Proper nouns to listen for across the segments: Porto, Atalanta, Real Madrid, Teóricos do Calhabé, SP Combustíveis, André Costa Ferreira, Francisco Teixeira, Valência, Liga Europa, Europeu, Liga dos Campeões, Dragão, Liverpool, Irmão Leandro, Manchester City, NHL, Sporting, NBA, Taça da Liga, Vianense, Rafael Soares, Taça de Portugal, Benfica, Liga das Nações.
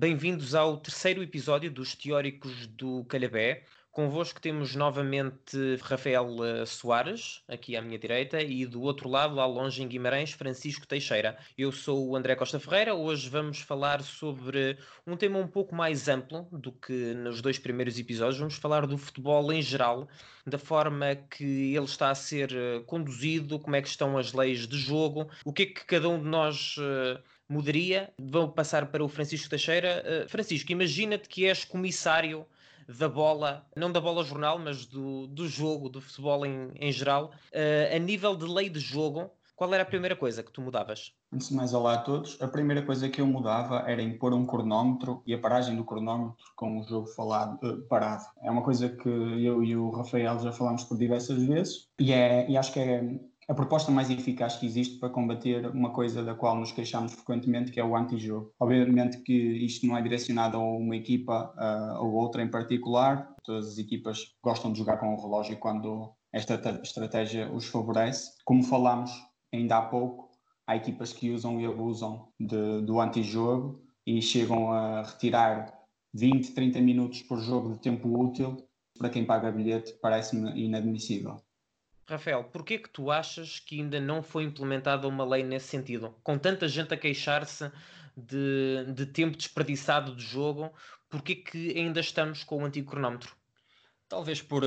Bem-vindos ao terceiro episódio dos Teóricos do Calhabé. Convosco temos novamente Rafael Soares, aqui à minha direita, e do outro lado, lá longe em Guimarães, Francisco Teixeira. Eu sou o André Costa Ferreira. Hoje vamos falar sobre um tema um pouco mais amplo do que nos dois primeiros episódios. Vamos falar do futebol em geral, da forma que ele está a ser conduzido, como é que estão as leis de jogo, o que é que cada um de nós mudaria. Vou passar para o Francisco Teixeira. Francisco, imagina-te que és comissário da bola, não da bola jornal, mas do jogo, do futebol em geral. A nível de lei de jogo, qual era a primeira coisa que tu mudavas? Antes de mais, olá a todos. A primeira coisa que eu mudava era impor um cronómetro e a paragem do cronómetro com o jogo parado. É uma coisa que eu e o Rafael já falámos por diversas vezes e acho que é a proposta mais eficaz que existe para combater uma coisa da qual nos queixamos frequentemente, que é o antijogo. Obviamente que isto não é direcionado a uma equipa ou outra em particular. Todas as equipas gostam de jogar com o relógio quando esta estratégia os favorece. Como falámos ainda há pouco, há equipas que usam e abusam do antijogo e chegam a retirar 20, 30 minutos por jogo de tempo útil. Para quem paga bilhete, parece-me inadmissível. Rafael, porquê que tu achas que ainda não foi implementada uma lei nesse sentido? Com tanta gente a queixar-se de tempo desperdiçado de jogo, porquê que ainda estamos com o antigo cronómetro? Talvez por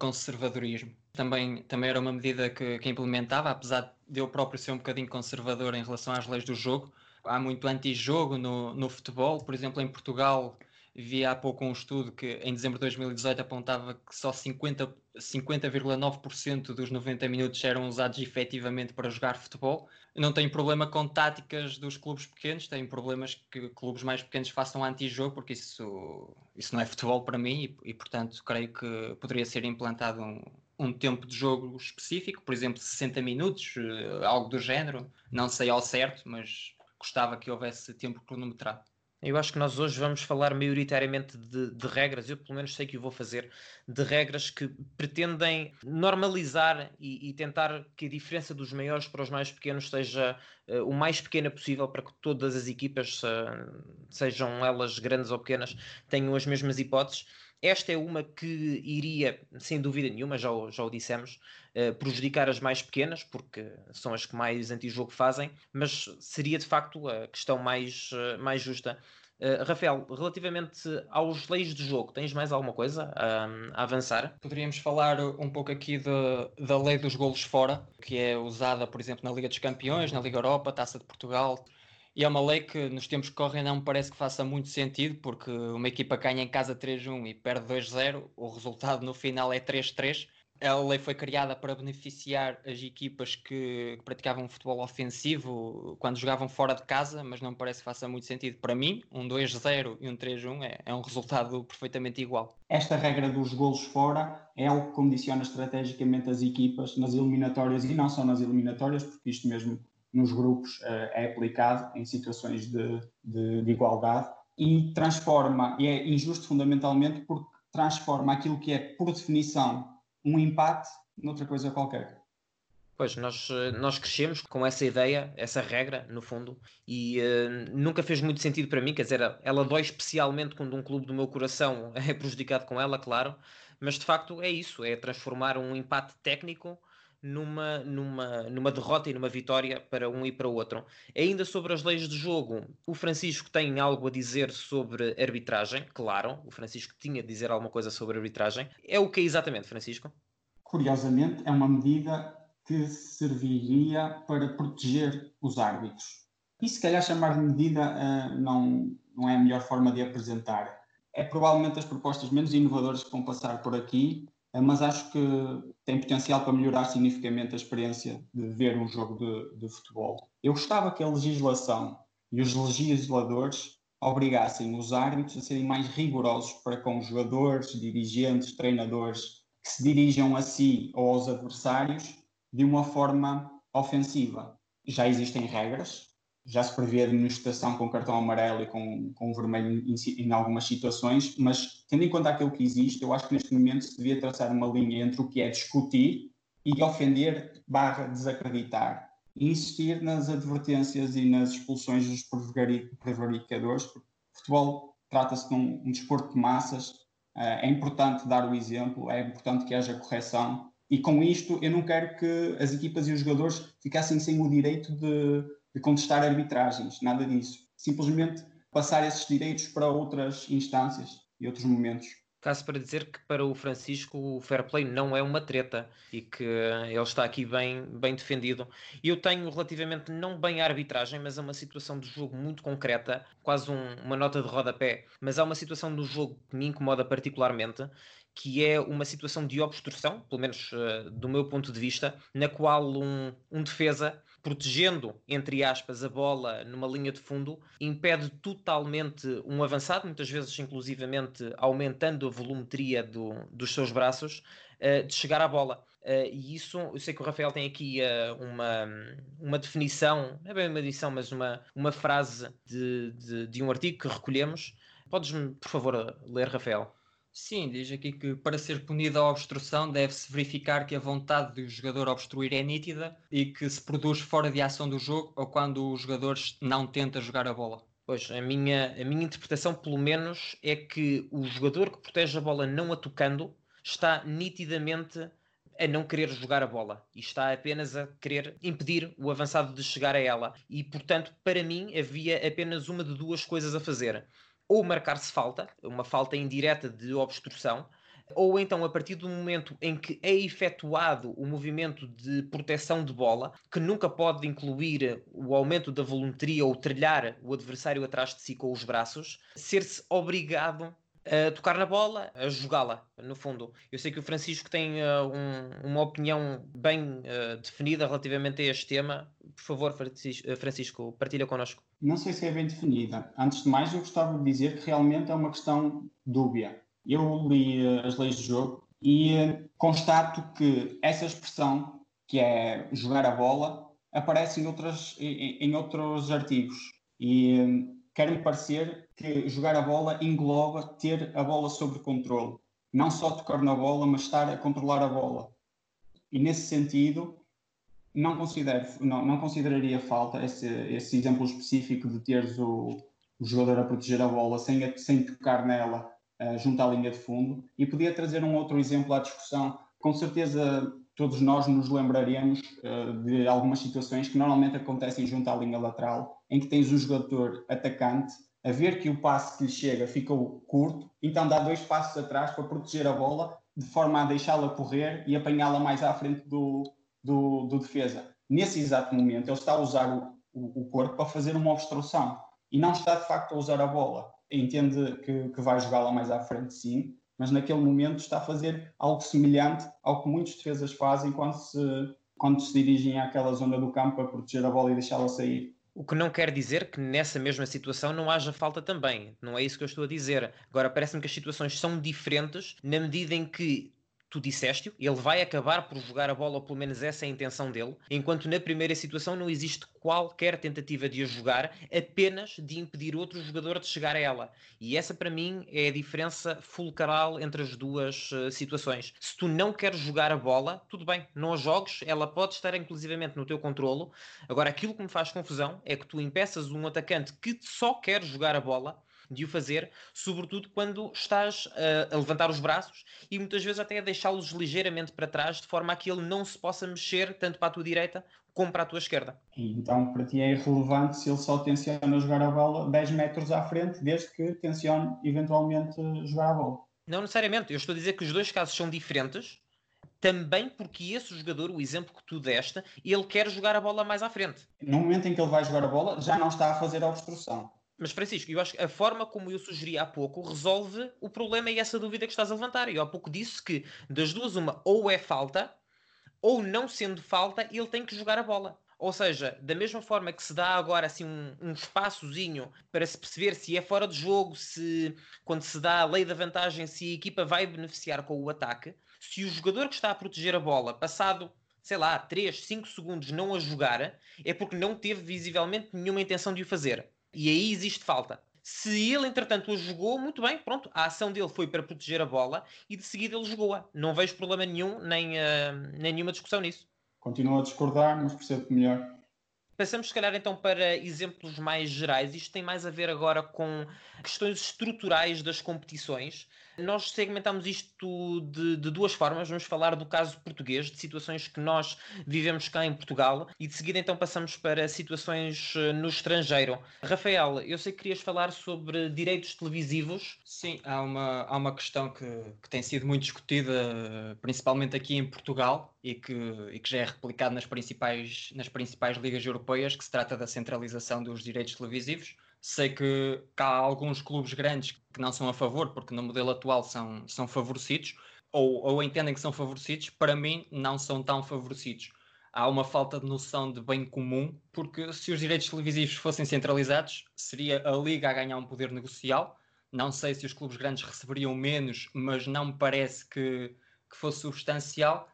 conservadorismo. Também era uma medida que implementava, apesar de eu próprio ser um bocadinho conservador em relação às leis do jogo. Há muito antijogo no futebol. Por exemplo, em Portugal, vi há pouco um estudo que em dezembro de 2018 apontava que só 50,9% dos 90 minutos eram usados efetivamente para jogar futebol. Não tenho problema com táticas dos clubes pequenos, tenho problemas que clubes mais pequenos façam anti-jogo, porque isso não é futebol para mim e portanto, creio que poderia ser implantado um tempo de jogo específico, por exemplo, 60 minutos, algo do género. Não sei ao certo, mas gostava que houvesse tempo cronometrado. Eu acho que nós hoje vamos falar maioritariamente de regras, eu pelo menos sei que o vou fazer, de regras que pretendem normalizar e tentar que a diferença dos maiores para os mais pequenos seja o mais pequena possível, para que todas as equipas, sejam elas grandes ou pequenas, tenham as mesmas hipóteses. Esta é uma que iria, sem dúvida nenhuma, já o dissemos, prejudicar as mais pequenas, porque são as que mais antijogo fazem, mas seria de facto a questão mais justa. Rafael, relativamente aos leis de jogo, tens mais alguma coisa a avançar? Poderíamos falar um pouco aqui da lei dos golos fora, que é usada, por exemplo, na Liga dos Campeões, na Liga Europa, Taça de Portugal. E é uma lei que nos tempos que correm não me parece que faça muito sentido, porque uma equipa ganha em casa 3-1 e perde 2-0, o resultado no final é 3-3. A lei foi criada para beneficiar as equipas que praticavam futebol ofensivo quando jogavam fora de casa, mas não me parece que faça muito sentido. Para mim, um 2-0 e um 3-1 é um resultado perfeitamente igual. Esta regra dos golos fora é algo que condiciona estrategicamente as equipas nas eliminatórias e não só nas eliminatórias, porque isto mesmo nos grupos é aplicado em situações de igualdade e transforma, e é injusto fundamentalmente porque transforma aquilo que é, por definição, um empate noutra coisa qualquer. Pois, nós crescemos com essa ideia, essa regra, no fundo, e nunca fez muito sentido para mim, quer dizer, ela dói especialmente quando um clube do meu coração é prejudicado com ela, claro, mas de facto é isso, é transformar um empate técnico numa derrota e numa vitória para um e para o outro. Ainda sobre as leis de jogo, o Francisco tem algo a dizer sobre arbitragem, claro, o Francisco tinha de dizer alguma coisa sobre arbitragem. É o que é exatamente, Francisco? Curiosamente, é uma medida que serviria para proteger os árbitros. E se calhar chamar de medida não é a melhor forma de apresentar. É provavelmente as propostas menos inovadoras que vão passar por aqui, mas acho que tem potencial para melhorar significativamente a experiência de ver um jogo de futebol. Eu gostava que a legislação e os legisladores obrigassem os árbitros a serem mais rigorosos para com jogadores, dirigentes, treinadores que se dirijam a si ou aos adversários de uma forma ofensiva. Já existem regras, já se prevê administração com cartão amarelo e com vermelho em algumas situações, mas tendo em conta aquilo que existe, eu acho que neste momento se devia traçar uma linha entre o que é discutir e ofender / desacreditar. E insistir nas advertências e nas expulsões dos prevaricadores, porque futebol trata-se de um desporto de massas, é importante dar o exemplo, é importante que haja correção, e com isto eu não quero que as equipas e os jogadores ficassem sem o direito de contestar arbitragens, nada disso. Simplesmente passar esses direitos para outras instâncias e outros momentos. Caso para dizer que para o Francisco o fair play não é uma treta e que ele está aqui bem defendido. Eu tenho relativamente, não bem a arbitragem, mas a uma situação de jogo muito concreta, quase uma nota de rodapé, mas há uma situação do jogo que me incomoda particularmente, que é uma situação de obstrução, pelo menos do meu ponto de vista, na qual um defesa, protegendo, entre aspas, a bola numa linha de fundo, impede totalmente um avançado, muitas vezes inclusivamente aumentando a volumetria dos seus braços, de chegar à bola. E isso, eu sei que o Rafael tem aqui uma definição, não é bem uma definição, mas uma frase de um artigo que recolhemos. Podes-me, por favor, ler, Rafael? Sim, diz aqui que para ser punida a obstrução deve-se verificar que a vontade do jogador obstruir é nítida e que se produz fora de ação do jogo ou quando o jogador não tenta jogar a bola. Pois, a minha interpretação, pelo menos, é que o jogador que protege a bola não a tocando está nitidamente a não querer jogar a bola e está apenas a querer impedir o avançado de chegar a ela. E, portanto, para mim havia apenas uma de duas coisas a fazer. Ou marcar-se falta, uma falta indireta de obstrução, ou então a partir do momento em que é efetuado o movimento de proteção de bola, que nunca pode incluir o aumento da volumetria ou trilhar o adversário atrás de si com os braços, ser-se obrigado a tocar na bola, a jogá-la, no fundo. Eu sei que o Francisco tem uma opinião bem definida relativamente a este tema. Por favor, Francisco, partilha connosco. Não sei se é bem definida. Antes de mais, eu gostava de dizer que realmente é uma questão dúbia. Eu li as leis do jogo e constato que essa expressão, que é jogar a bola, aparece em outros artigos. E quer-me parecer que jogar a bola engloba ter a bola sob controle. Não só tocar na bola, mas estar a controlar a bola. E nesse sentido, não consideraria falta esse exemplo específico de teres o jogador a proteger a bola sem tocar nela, junto à linha de fundo. E podia trazer um outro exemplo à discussão. Com certeza todos nós nos lembraremos de algumas situações que normalmente acontecem junto à linha lateral, em que tens o jogador atacante a ver que o passe que lhe chega ficou curto, então dá dois passos atrás para proteger a bola, de forma a deixá-la correr e apanhá-la mais à frente do defesa. Nesse exato momento, ele está a usar o corpo para fazer uma obstrução e não está, de facto, a usar a bola. Entende que vai jogá-la mais à frente, sim, mas naquele momento está a fazer algo semelhante ao que muitos defesas fazem quando se dirigem àquela zona do campo para proteger a bola e deixá-la sair. O que não quer dizer que nessa mesma situação não haja falta também. Não é isso que eu estou a dizer. Agora, parece-me que as situações são diferentes na medida em que, tu disseste, ele vai acabar por jogar a bola, ou pelo menos essa é a intenção dele, enquanto na primeira situação não existe qualquer tentativa de a jogar, apenas de impedir outro jogador de chegar a ela. E essa, para mim, é a diferença fulcral entre as duas situações. Se tu não queres jogar a bola, tudo bem, não a jogues, ela pode estar inclusivamente no teu controlo. Agora, aquilo que me faz confusão é que tu impeças um atacante que só quer jogar a bola de o fazer, sobretudo quando estás a levantar os braços e muitas vezes até a deixá-los ligeiramente para trás, de forma a que ele não se possa mexer tanto para a tua direita como para a tua esquerda. Então, para ti é irrelevante se ele só tenciona jogar a bola 10 metros à frente, desde que tencione eventualmente jogar a bola. Não necessariamente. Eu estou a dizer que os dois casos são diferentes, também porque esse jogador, o exemplo que tu deste, ele quer jogar a bola mais à frente. No momento em que ele vai jogar a bola, já não está a fazer a obstrução. Mas, Francisco, eu acho que a forma como eu sugeri há pouco resolve o problema e essa dúvida que estás a levantar. Eu há pouco disse que das duas uma, ou é falta, ou não sendo falta, ele tem que jogar a bola. Ou seja, da mesma forma que se dá agora assim um espaçozinho para se perceber se é fora de jogo, se quando se dá a lei da vantagem, se a equipa vai beneficiar com o ataque, se o jogador que está a proteger a bola, passado, sei lá, 3, 5 segundos não a jogar, é porque não teve visivelmente nenhuma intenção de o fazer. E aí existe falta. Se ele, entretanto, a jogou, muito bem, pronto, a ação dele foi para proteger a bola e de seguida ele jogou-a. Não vejo problema nenhum, nem nenhuma discussão nisso. Continuo a discordar, mas percebo melhor. Passamos, se calhar, então para exemplos mais gerais. Isto tem mais a ver agora com questões estruturais das competições. Nós segmentamos isto de duas formas. Vamos falar do caso português, de situações que nós vivemos cá em Portugal, e de seguida então passamos para situações no estrangeiro. Rafael, eu sei que querias falar sobre direitos televisivos. Sim, há uma questão que tem sido muito discutida, principalmente aqui em Portugal, e que já é replicado nas principais ligas europeias, que se trata da centralização dos direitos televisivos. Sei que há alguns clubes grandes que não são a favor, porque no modelo atual são favorecidos, ou entendem que são favorecidos. Para mim, não são tão favorecidos. Há uma falta de noção de bem comum, porque se os direitos televisivos fossem centralizados, seria a Liga a ganhar um poder negocial. Não sei se os clubes grandes receberiam menos, mas não me parece que fosse substancial.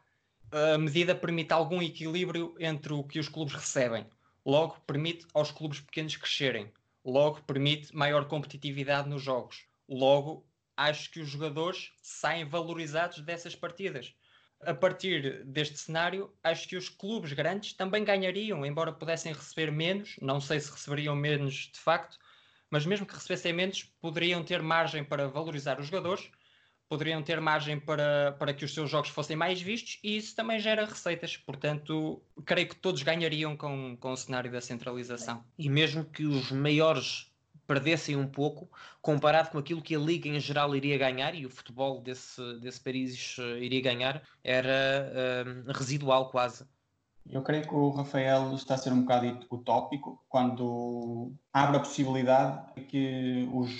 A medida permite algum equilíbrio entre o que os clubes recebem. Logo, permite aos clubes pequenos crescerem. Logo, permite maior competitividade nos jogos. Logo, acho que os jogadores saem valorizados dessas partidas. A partir deste cenário, acho que os clubes grandes também ganhariam, embora pudessem receber menos. Não sei se receberiam menos de facto, mas mesmo que recebessem menos, poderiam ter margem para valorizar os jogadores, poderiam ter margem para que os seus jogos fossem mais vistos, e isso também gera receitas. Portanto, creio que todos ganhariam com o cenário da centralização. E mesmo que os maiores perdessem um pouco, comparado com aquilo que a Liga em geral iria ganhar, e o futebol desse país iria ganhar, era residual quase. Eu creio que o Rafael está a ser um bocado utópico quando abre a possibilidade de que os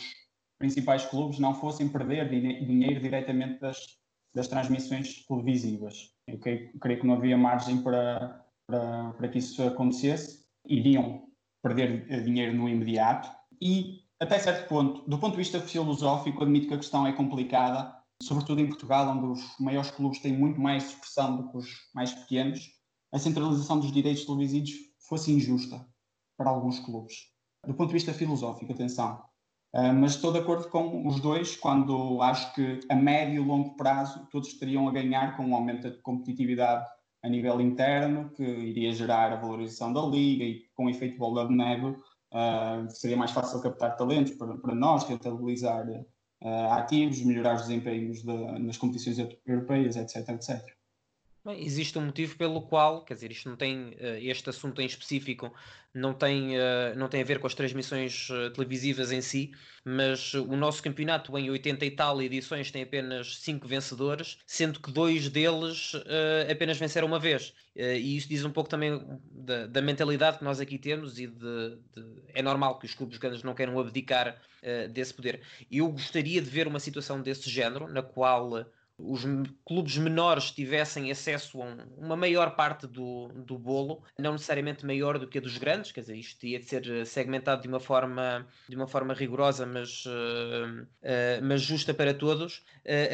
principais clubes não fossem perder dinheiro diretamente das transmissões televisivas. Eu creio que não havia margem para que isso acontecesse. Iriam perder dinheiro no imediato. E, até certo ponto, do ponto de vista filosófico, admito que a questão é complicada, sobretudo em Portugal, onde os maiores clubes têm muito mais expressão do que os mais pequenos. A centralização dos direitos televisivos fosse injusta para alguns clubes. Do ponto de vista filosófico, atenção. Mas estou de acordo com os dois quando acho que a médio e longo prazo todos teriam a ganhar com um aumento da competitividade a nível interno, que iria gerar a valorização da Liga, e com o efeito bola de neve seria mais fácil captar talentos para nós, rentabilizar ativos, melhorar os desempenhos nas competições europeias, etc, etc. Bem, existe um motivo pelo qual, quer dizer, isto não tem, este assunto em específico não tem a ver com as transmissões televisivas em si, mas o nosso campeonato em 80 e tal edições tem apenas 5 vencedores, sendo que 2 deles apenas venceram uma vez. E isso diz um pouco também da mentalidade que nós aqui temos, e é normal que os clubes grandes não queiram abdicar desse poder. Eu gostaria de ver uma situação desse género, na qual os clubes menores tivessem acesso a uma maior parte do bolo, não necessariamente maior do que a dos grandes. Quer dizer, isto ia ser segmentado de uma forma rigorosa, mas justa para todos.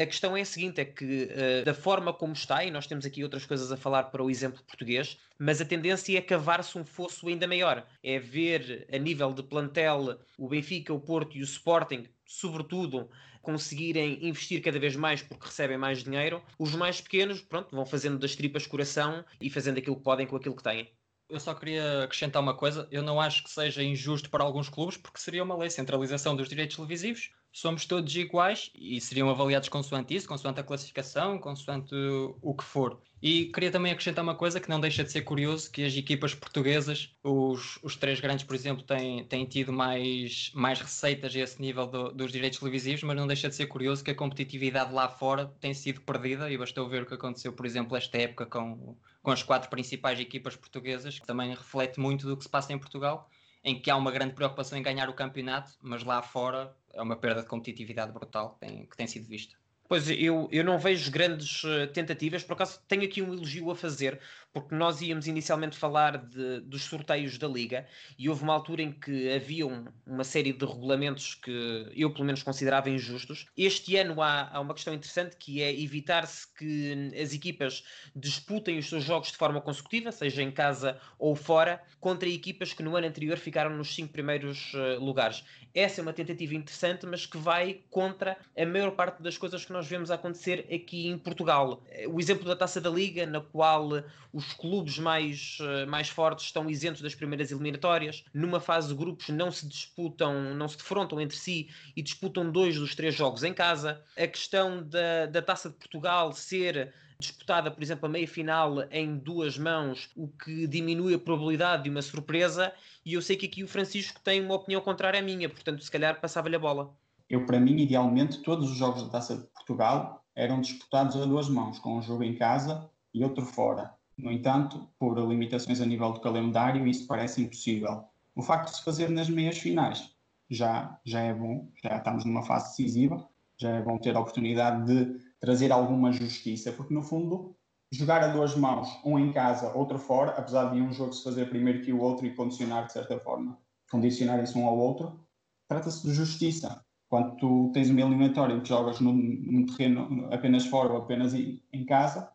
A questão é a seguinte, é que da forma como está, e nós temos aqui outras coisas a falar para o exemplo português, mas a tendência é cavar-se um fosso ainda maior. É ver, a nível de plantel, o Benfica, o Porto e o Sporting, sobretudo, conseguirem investir cada vez mais porque recebem mais dinheiro. Os mais pequenos, pronto, vão fazendo das tripas coração e fazendo aquilo que podem com aquilo que têm. Eu só queria acrescentar uma coisa. Eu não acho que seja injusto para alguns clubes, porque seria uma lei, centralização dos direitos televisivos. Somos todos iguais e seriam avaliados consoante isso, consoante a classificação, consoante o que for. E queria também acrescentar uma coisa que não deixa de ser curioso, que as equipas portuguesas, os 3 grandes, por exemplo, têm tido mais receitas a esse nível dos direitos televisivos, mas não deixa de ser curioso que a competitividade lá fora tem sido perdida, e bastou ver o que aconteceu, por exemplo, esta época com as 4 principais equipas portuguesas, que também reflete muito do que se passa em Portugal, em que há uma grande preocupação em ganhar o campeonato, mas lá fora é uma perda de competitividade brutal que tem sido vista. Pois, eu não vejo grandes tentativas. Por acaso tenho aqui um elogio a fazer, porque nós íamos inicialmente falar dos sorteios da Liga, e houve uma altura em que havia uma série de regulamentos que eu pelo menos considerava injustos. Este ano há uma questão interessante, que é evitar-se que as equipas disputem os seus jogos de forma consecutiva, seja em casa ou fora, contra equipas que no ano anterior ficaram nos 5 primeiros lugares. essa é uma tentativa interessante, mas que vai contra a maior parte das coisas que nós vemos acontecer aqui em Portugal. O exemplo da Taça da Liga, na qual os clubes mais fortes estão isentos das primeiras eliminatórias, numa fase de grupos não se defrontam entre si e disputam 2 dos 3 jogos em casa. A questão da Taça de Portugal ser disputada, por exemplo, a meia-final em 2 mãos, o que diminui a probabilidade de uma surpresa, e eu sei que aqui o Francisco tem uma opinião contrária à minha, portanto, se calhar passava-lhe a bola. Para mim, idealmente, todos os jogos da Taça de Portugal eram disputados a 2 mãos, com um jogo em casa e outro fora. No entanto, por limitações a nível do calendário, isso parece impossível. O facto de se fazer nas meias-finais já é bom, já estamos numa fase decisiva, já é bom ter a oportunidade de trazer alguma justiça, porque no fundo jogar a 2 mãos, um em casa, outro fora, apesar de um jogo se fazer primeiro que o outro e condicionar de certa forma, condicionar isso um ao outro, trata-se de justiça. Quando tu tens uma eliminatória que jogas num terreno apenas fora ou apenas em casa,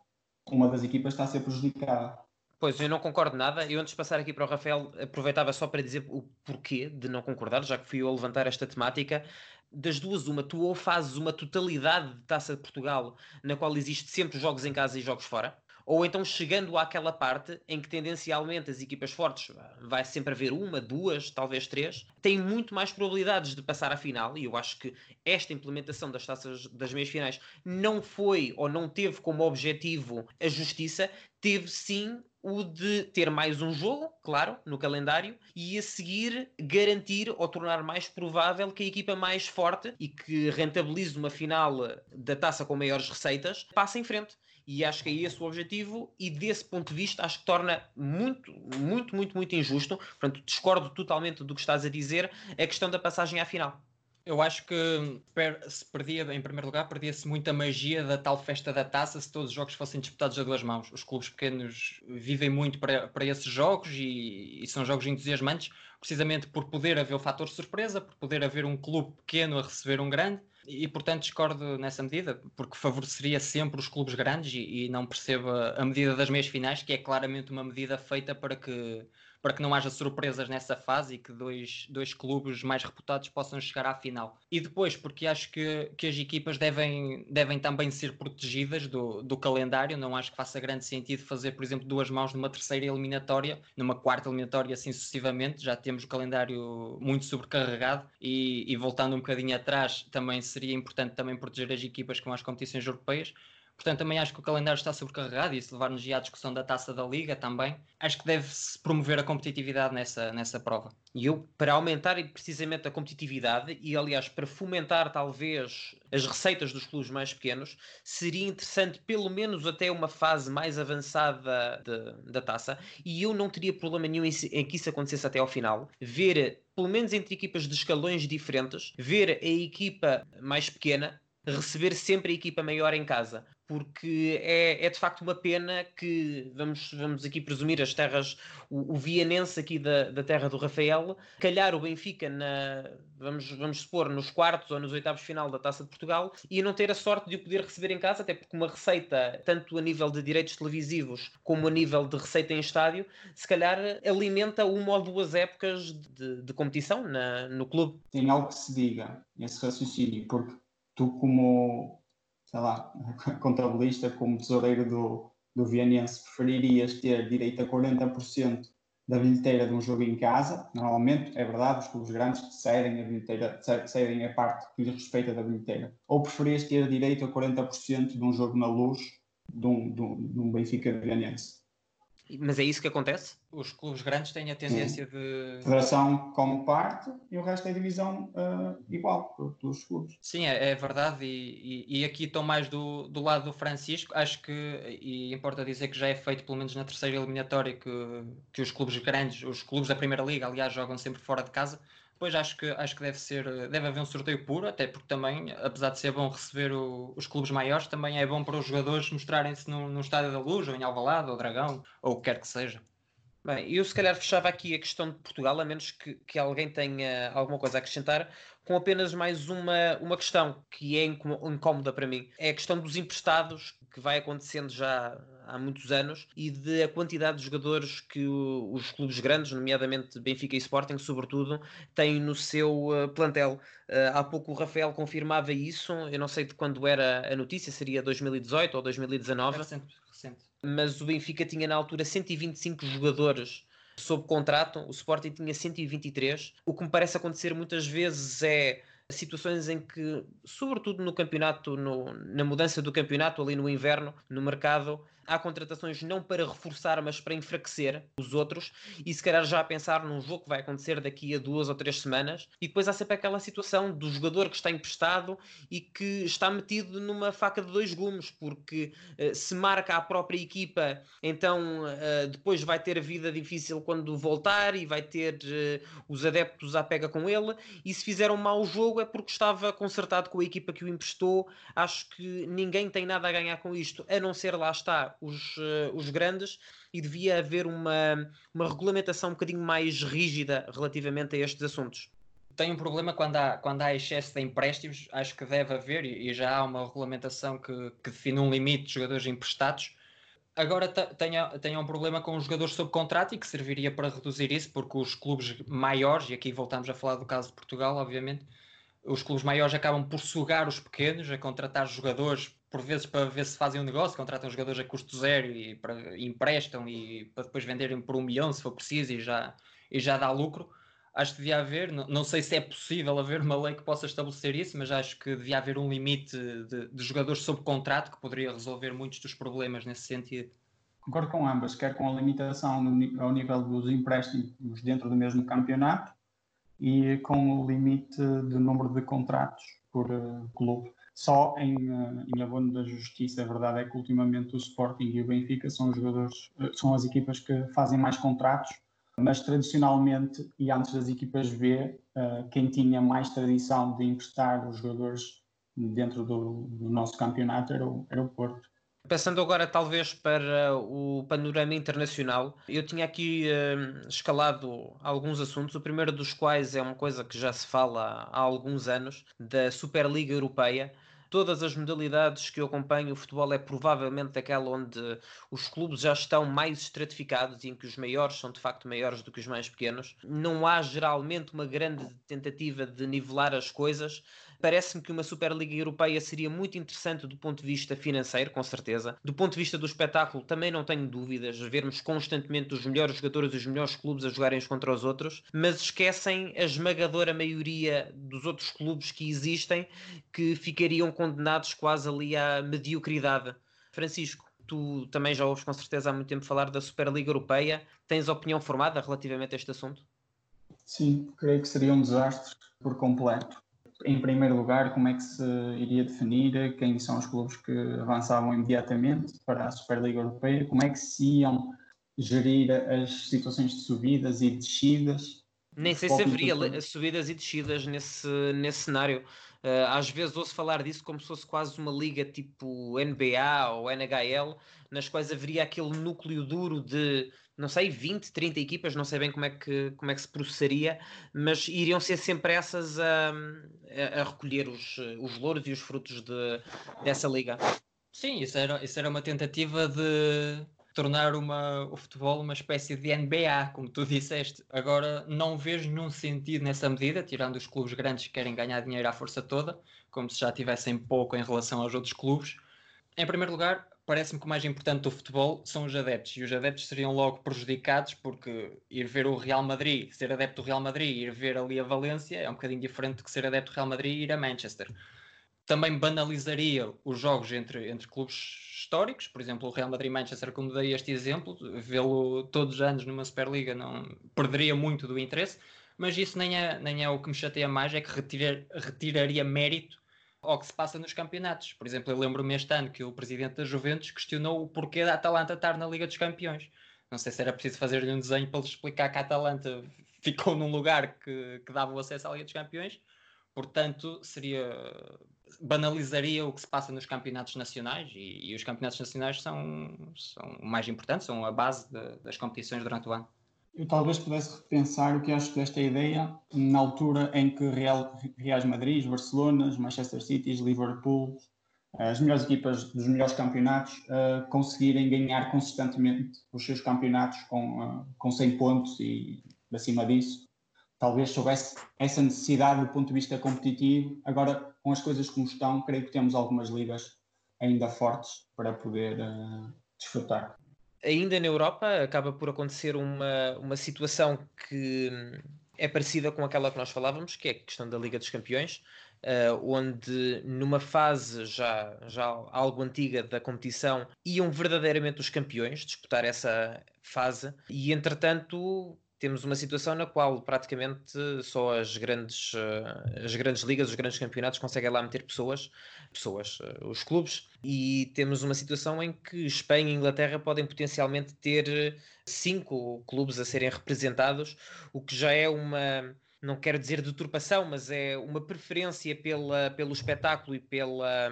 uma das equipas está a ser prejudicada. Pois, eu não concordo nada. Eu, antes de passar aqui para o Rafael, aproveitava só para dizer o porquê de não concordar, já que fui eu a levantar esta temática. Das duas, uma, tu ou fazes uma totalidade de Taça de Portugal, na qual existe sempre jogos em casa e jogos fora, ou então chegando àquela parte em que tendencialmente as equipas fortes, vai sempre haver 1, 2, talvez 3, têm muito mais probabilidades de passar à final, e eu acho que esta implementação das taças das meias finais não foi ou não teve como objetivo a justiça, teve sim o de ter mais um jogo, claro, no calendário, e a seguir garantir ou tornar mais provável que a equipa mais forte e que rentabilize uma final da taça com maiores receitas passe em frente. E acho que é esse o objetivo, e desse ponto de vista acho que torna muito, muito, muito, muito injusto. Portanto, discordo totalmente do que estás a dizer, a questão da passagem à final. Eu acho que se perdia, em primeiro lugar, perdia-se muita magia da tal festa da taça se todos os jogos fossem disputados a 2 mãos. Os clubes pequenos vivem muito para esses jogos e são jogos entusiasmantes, precisamente por poder haver o fator surpresa, por poder haver um clube pequeno a receber um grande. E, portanto, discordo nessa medida, porque favoreceria sempre os clubes grandes e não percebo a medida das meias finais, que é claramente uma medida feita para que não haja surpresas nessa fase e que dois clubes mais reputados possam chegar à final. E depois, porque acho que as equipas devem também ser protegidas do calendário. Não acho que faça grande sentido fazer, por exemplo, 2 mãos numa terceira eliminatória, numa quarta eliminatória, assim sucessivamente. Já temos o calendário muito sobrecarregado e voltando um bocadinho atrás, também seria importante também proteger as equipas com as competições europeias. Portanto, também acho que o calendário está sobrecarregado, e se levar-nos à discussão da Taça da Liga também, acho que deve-se promover a competitividade nessa prova. E eu, para aumentar precisamente a competitividade e, aliás, para fomentar talvez as receitas dos clubes mais pequenos, seria interessante pelo menos até uma fase mais avançada da Taça, e eu não teria problema nenhum em que isso acontecesse até ao final. Ver, pelo menos entre equipas de escalões diferentes, ver a equipa mais pequena receber sempre a equipa maior em casa, porque é de facto uma pena que, vamos aqui presumir as terras, o Vianense aqui da terra do Rafael, calhar o Benfica, vamos supor, nos quartos ou nos oitavos final da Taça de Portugal, e não ter a sorte de o poder receber em casa, até porque uma receita, tanto a nível de direitos televisivos como a nível de receita em estádio, se calhar alimenta 1 ou 2 épocas de competição no clube. Tem algo que se diga, esse raciocínio, porque tu, como, sei lá, contabilista, como tesoureiro do Vianense, preferirias ter direito a 40% da bilheteira de um jogo em casa. Normalmente, é verdade, os clubes grandes cedem a bilheteira, cedem a parte que lhes respeita da bilheteira. Ou preferias ter direito a 40% de um jogo na Luz de um Benfica Vianense? Mas é isso que acontece? Os clubes grandes têm a tendência de... Federação como parte e o resto é divisão igual pelos clubes. Sim, é verdade, e aqui estou mais do lado do Francisco. Acho que, e importa dizer que já é feito pelo menos na terceira eliminatória, que os clubes grandes, os clubes da Primeira Liga, aliás, jogam sempre fora de casa. Depois acho que deve haver um sorteio puro, até porque também, apesar de ser bom receber os clubes maiores, também é bom para os jogadores mostrarem-se no Estádio da Luz, ou em Alvalade, ou Dragão, ou o que quer que seja. Bem, eu se calhar fechava aqui a questão de Portugal, a menos que alguém tenha alguma coisa a acrescentar, com apenas mais uma questão que é incómoda para mim. É a questão dos emprestados, que vai acontecendo já há muitos anos, e da quantidade de jogadores que os clubes grandes, nomeadamente Benfica e Sporting, sobretudo, têm no seu plantel. Há pouco o Rafael confirmava isso, eu não sei de quando era a notícia, seria 2018 ou 2019. É recente. Mas o Benfica tinha na altura 125 jogadores sob contrato, o Sporting tinha 123. O que me parece acontecer muitas vezes é situações em que, sobretudo no campeonato, na mudança do campeonato, ali no inverno, no mercado, há contratações não para reforçar, mas para enfraquecer os outros, e se calhar já a pensar num jogo que vai acontecer daqui a 2 ou 3 semanas, e depois há sempre aquela situação do jogador que está emprestado e que está metido numa faca de 2 gumes, porque se marca a própria equipa, então depois vai ter vida difícil quando voltar e vai ter os adeptos à pega com ele, e se fizer um mau jogo é porque estava concertado com a equipa que o emprestou. Acho que ninguém tem nada a ganhar com isto, a não ser, lá está, os grandes, e devia haver uma regulamentação um bocadinho mais rígida relativamente a estes assuntos. Tem um problema quando há excesso de empréstimos, acho que deve haver, e já há uma regulamentação que define um limite de jogadores emprestados. Agora tenho um problema com os jogadores sob contrato, e que serviria para reduzir isso, porque os clubes maiores, e aqui voltamos a falar do caso de Portugal, obviamente, os clubes maiores acabam por sugar os pequenos a contratar jogadores, por vezes para ver se fazem um negócio, contratam jogadores a custo zero e emprestam, e para depois venderem por 1 milhão se for preciso, e já dá lucro. Acho que devia haver, não sei se é possível haver uma lei que possa estabelecer isso, mas acho que devia haver um limite de jogadores sob contrato, que poderia resolver muitos dos problemas nesse sentido. Concordo com ambas, quer com a limitação ao nível dos empréstimos dentro do mesmo campeonato, e com o limite do número de contratos por clube. Só em abono da justiça, a verdade é que ultimamente o Sporting e o Benfica são as equipas que fazem mais contratos, mas tradicionalmente, e antes das equipas B, quem tinha mais tradição de emprestar os jogadores dentro do nosso campeonato era o Porto. Passando agora talvez para o panorama internacional, eu tinha aqui escalado alguns assuntos, o primeiro dos quais é uma coisa que já se fala há alguns anos, da Superliga Europeia. Todas as modalidades que eu acompanho, o futebol é provavelmente daquela onde os clubes já estão mais estratificados e em que os maiores são de facto maiores do que os mais pequenos. Não há geralmente uma grande tentativa de nivelar as coisas. Parece-me que uma Superliga Europeia seria muito interessante do ponto de vista financeiro, com certeza. Do ponto de vista do espetáculo, também não tenho dúvidas. Vermos constantemente os melhores jogadores e os melhores clubes a jogarem uns contra os outros, mas esquecem a esmagadora maioria dos outros clubes que existem, que ficariam condenados quase ali à mediocridade. Francisco, tu também já ouves com certeza há muito tempo falar da Superliga Europeia. Tens opinião formada relativamente a este assunto? Sim, creio que seria um desastre por completo. Em primeiro lugar, como é que se iria definir quem são os clubes que avançavam imediatamente para a Superliga Europeia? Como é que se iam gerir as situações de subidas e descidas? Nem sei se haveria subidas e descidas nesse cenário. Às vezes ouço falar disso como se fosse quase uma liga tipo NBA ou NHL, nas quais haveria aquele núcleo duro de, não sei, 20, 30 equipas, não sei bem como é que se processaria, mas iriam ser sempre essas a recolher os louros e os frutos dessa liga. Sim, isso era uma tentativa de tornar o futebol uma espécie de NBA, como tu disseste. Agora, não vejo nenhum sentido nessa medida, tirando os clubes grandes que querem ganhar dinheiro à força toda, como se já tivessem pouco em relação aos outros clubes. Em primeiro lugar, parece-me que o mais importante do futebol são os adeptos, e os adeptos seriam logo prejudicados, porque ir ver o Real Madrid, ser adepto do Real Madrid, ir ver ali a Valência, é um bocadinho diferente do que ser adepto do Real Madrid e ir a Manchester. Também banalizaria os jogos entre clubes históricos, por exemplo, o Real Madrid e Manchester, como daria este exemplo, vê-lo todos os anos numa Superliga não perderia muito do interesse, mas isso nem é o que me chateia mais, é que retiraria mérito ao que se passa nos campeonatos. Por exemplo, eu lembro-me este ano que o presidente da Juventus questionou o porquê da Atalanta estar na Liga dos Campeões. Não sei se era preciso fazer-lhe um desenho para lhe explicar que a Atalanta ficou num lugar que dava o acesso à Liga dos Campeões, portanto, banalizaria o que se passa nos campeonatos nacionais, e os campeonatos nacionais são o mais importante, são a base das competições durante o ano. Eu talvez pudesse repensar o que acho desta ideia na altura em que Real Madrid, Barcelona, Manchester City, Liverpool as melhores equipas dos melhores campeonatos conseguirem ganhar consistentemente os seus campeonatos com 100 pontos e acima disso. Talvez se houvesse essa necessidade do ponto de vista competitivo, agora com as coisas como estão, creio que temos algumas ligas ainda fortes para poder desfrutar. Ainda na Europa acaba por acontecer uma situação que é parecida com aquela que nós falávamos, que é a questão da Liga dos Campeões, onde numa fase já algo antiga da competição iam verdadeiramente os campeões disputar essa fase e entretanto temos uma situação na qual praticamente só as grandes ligas, os grandes campeonatos conseguem lá meter pessoas, os clubes, e temos uma situação em que Espanha e Inglaterra podem potencialmente ter 5 clubes a serem representados, o que já é uma, não quero dizer deturpação, mas é uma preferência pelo espetáculo e pela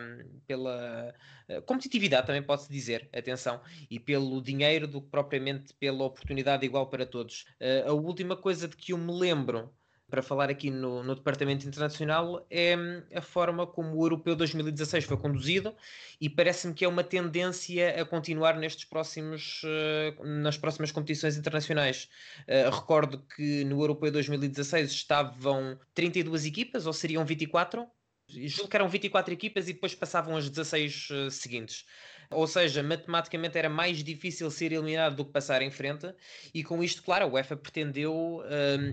competitividade, também pode-se dizer, atenção, e pelo dinheiro do que propriamente pela oportunidade igual para todos. A última coisa de que eu me lembro, para falar aqui no Departamento Internacional, é a forma como o Europeu 2016 foi conduzido e parece-me que é uma tendência a continuar nas próximas competições internacionais. Recordo que no Europeu 2016 estavam 32 equipas, ou seriam 24? Julgo que eram 24 equipas e depois passavam as 16 seguintes. Ou seja, matematicamente era mais difícil ser eliminado do que passar em frente, e com isto, claro, a UEFA pretendeu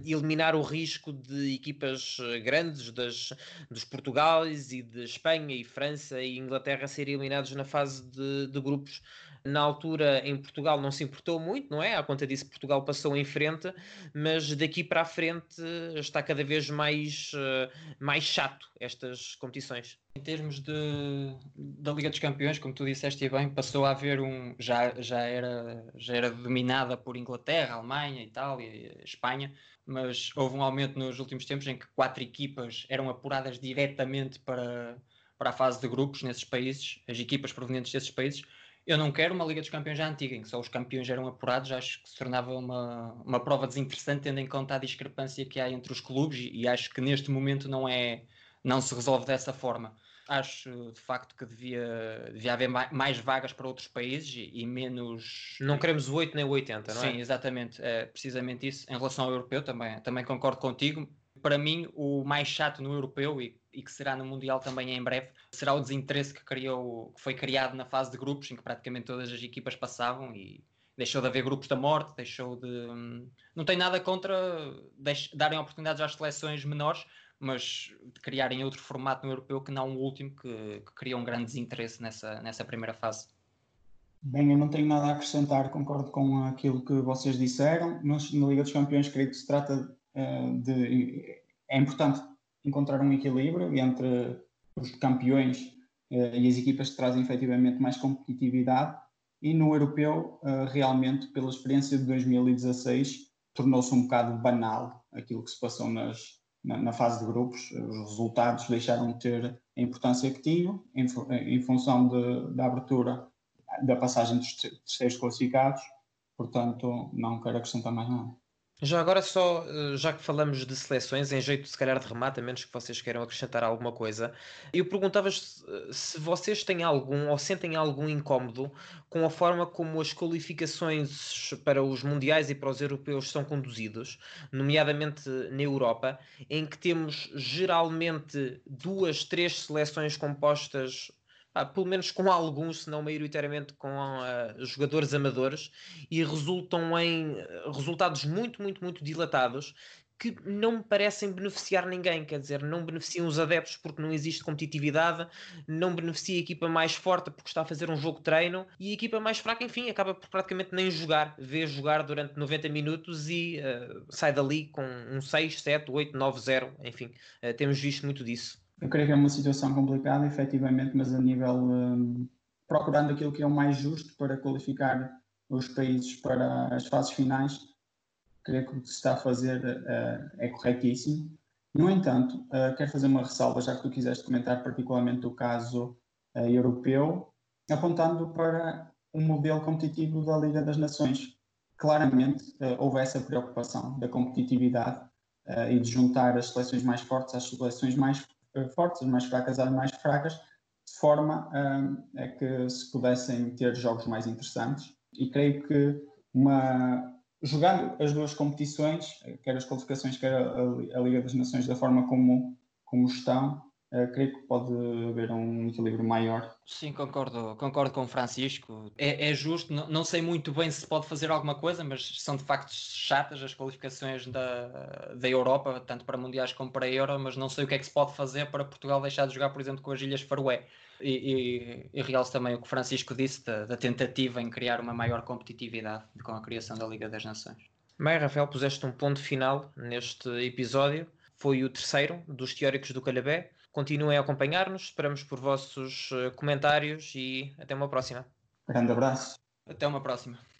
eliminar o risco de equipas grandes dos Portugais e de Espanha e França e Inglaterra serem eliminados na fase de grupos. Na altura, em Portugal, não se importou muito, não é? À conta disso, Portugal passou em frente, mas daqui para a frente está cada vez mais chato estas competições. Em termos da Liga dos Campeões, como tu disseste bem, passou a haver já era dominada por Inglaterra, Alemanha, Itália, Espanha, mas houve um aumento nos últimos tempos em que 4 equipas eram apuradas diretamente para a fase de grupos nesses países, as equipas provenientes desses países. Eu não quero uma Liga dos Campeões já antiga, em que só os campeões eram apurados. Acho que se tornava uma prova desinteressante, tendo em conta a discrepância que há entre os clubes, e acho que neste momento não se resolve dessa forma. Acho, de facto, que devia haver mais vagas para outros países e menos... Não queremos o 8 nem o 80, não é? Sim, exatamente. É precisamente isso. Em relação ao europeu, também concordo contigo. Para mim, o mais chato no europeu, e que será no Mundial também em breve, será o desinteresse que foi criado na fase de grupos, em que praticamente todas as equipas passavam e deixou de haver grupos da morte, deixou de... Não tenho nada contra darem oportunidades às seleções menores, mas de criarem outro formato no europeu que não o último, que criou um grande desinteresse nessa primeira fase. Bem, eu não tenho nada a acrescentar, concordo com aquilo que vocês disseram. Na Liga dos Campeões, creio que se trata é importante encontrar um equilíbrio entre os campeões e as equipas que trazem efetivamente mais competitividade, e no europeu, realmente, pela experiência de 2016, tornou-se um bocado banal aquilo que se passou na fase de grupos. Os resultados deixaram de ter a importância que tinham em função da abertura da passagem dos terceiros classificados. Portanto, não quero acrescentar mais nada. Já agora, já que falamos de seleções, em jeito se calhar de remate, a menos que vocês queiram acrescentar alguma coisa, eu perguntava se vocês têm algum, ou sentem algum incómodo com a forma como as qualificações para os mundiais e para os europeus são conduzidos, nomeadamente na Europa, em que temos geralmente 2-3 seleções compostas, pelo menos com alguns, se não maioritariamente com jogadores amadores, e resultam em resultados muito, muito, muito dilatados, que não me parecem beneficiar ninguém. Quer dizer, não beneficiam os adeptos porque não existe competitividade, não beneficia a equipa mais forte porque está a fazer um jogo de treino, e a equipa mais fraca, enfim, acaba por praticamente nem jogar, vê jogar durante 90 minutos e sai dali com um 6, 7, 8, 9, 0, enfim, temos visto muito disso. Eu creio que é uma situação complicada, efetivamente, mas a nível... procurando aquilo que é o mais justo para qualificar os países para as fases finais, creio que o que se está a fazer é corretíssimo. No entanto, quero fazer uma ressalva, já que tu quiseste comentar particularmente o caso europeu, apontando para o modelo competitivo da Liga das Nações. Claramente, houve essa preocupação da competitividade e de juntar as seleções mais fortes às seleções mais fracas, as mais fracas, de forma a que se pudessem ter jogos mais interessantes. E creio que jogando as duas competições, quer as qualificações, quer a Liga das Nações, da forma como estão, creio que pode haver um equilíbrio maior. Sim, concordo com o Francisco. É justo, não sei muito bem se pode fazer alguma coisa, mas são de facto chatas as qualificações da Europa, tanto para mundiais como para Euro, mas não sei o que é que se pode fazer para Portugal deixar de jogar, por exemplo, com as Ilhas Faroé. E realço também o que o Francisco disse da tentativa em criar uma maior competitividade com a criação da Liga das Nações. Bem, Rafael, puseste um ponto final neste episódio. Foi o terceiro dos Teóricos do Calhabé. Continuem a acompanhar-nos, esperamos por vossos comentários e até uma próxima. Grande abraço. Até uma próxima.